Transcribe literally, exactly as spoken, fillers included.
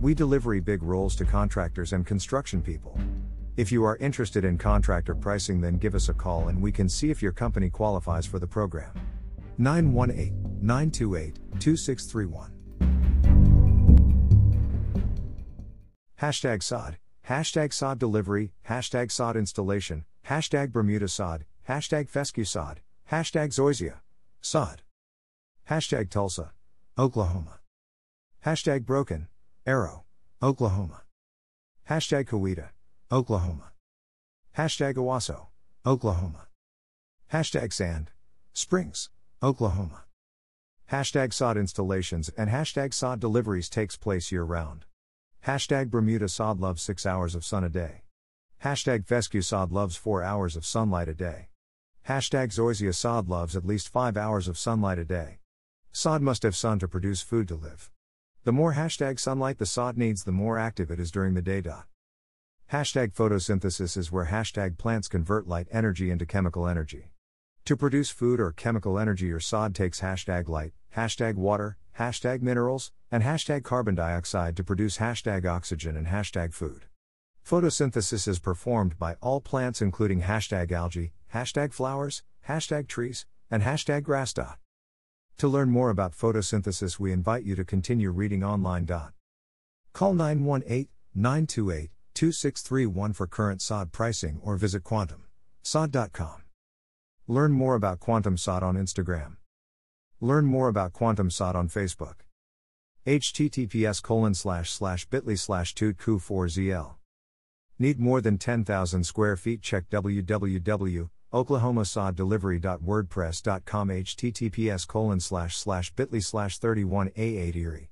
We deliver big roles to contractors and construction people. If you are interested in contractor pricing, then give us a call and we can see if your company qualifies for the program. nine one eight, nine two eight, two six three one. Hashtag S O D, hashtag S O D delivery, hashtag S O D installation, hashtag Bermuda S O D, hashtag Fescue S O D, hashtag Zoysia S O D, hashtag Tulsa, Oklahoma, hashtag Broken Arrow, Oklahoma, hashtag Coweta, Oklahoma, hashtag Owasso, Oklahoma, hashtag Sand Springs, Oklahoma. Hashtag S O D installations and hashtag S O D deliveries takes place year-round. Hashtag Bermuda S O D loves six hours of sun a day. Hashtag Fescue S O D loves four hours of sunlight a day. Hashtag Zoysia S O D loves at least five hours of sunlight a day. S O D must have sun to produce food to live. The more hashtag sunlight the S O D needs, the more active it is during the day. Hashtag photosynthesis is where hashtag plants convert light energy into chemical energy. To produce food or chemical energy, your S O D takes hashtag light, hashtag water, hashtag minerals, and hashtag carbon dioxide to produce hashtag oxygen and hashtag food. Photosynthesis is performed by all plants including hashtag algae, hashtag flowers, hashtag trees, and hashtag grass. To learn more about photosynthesis, we invite you to continue reading online. Call nine one eight, nine two eight, two six three one for current S O D pricing or visit quantum S O D dot com. Learn more about Quantum S O D on Instagram. Learn more about Quantum S O D on Facebook. H T T P S colon slash slash bit dot L Y slash toot coup four Z L. Need more than ten thousand square feet? Check w w w dot oklahoma sod delivery dot wordpress dot com. H T T P S colon slash slash bit dot L Y slash thirty-one A eight Erie.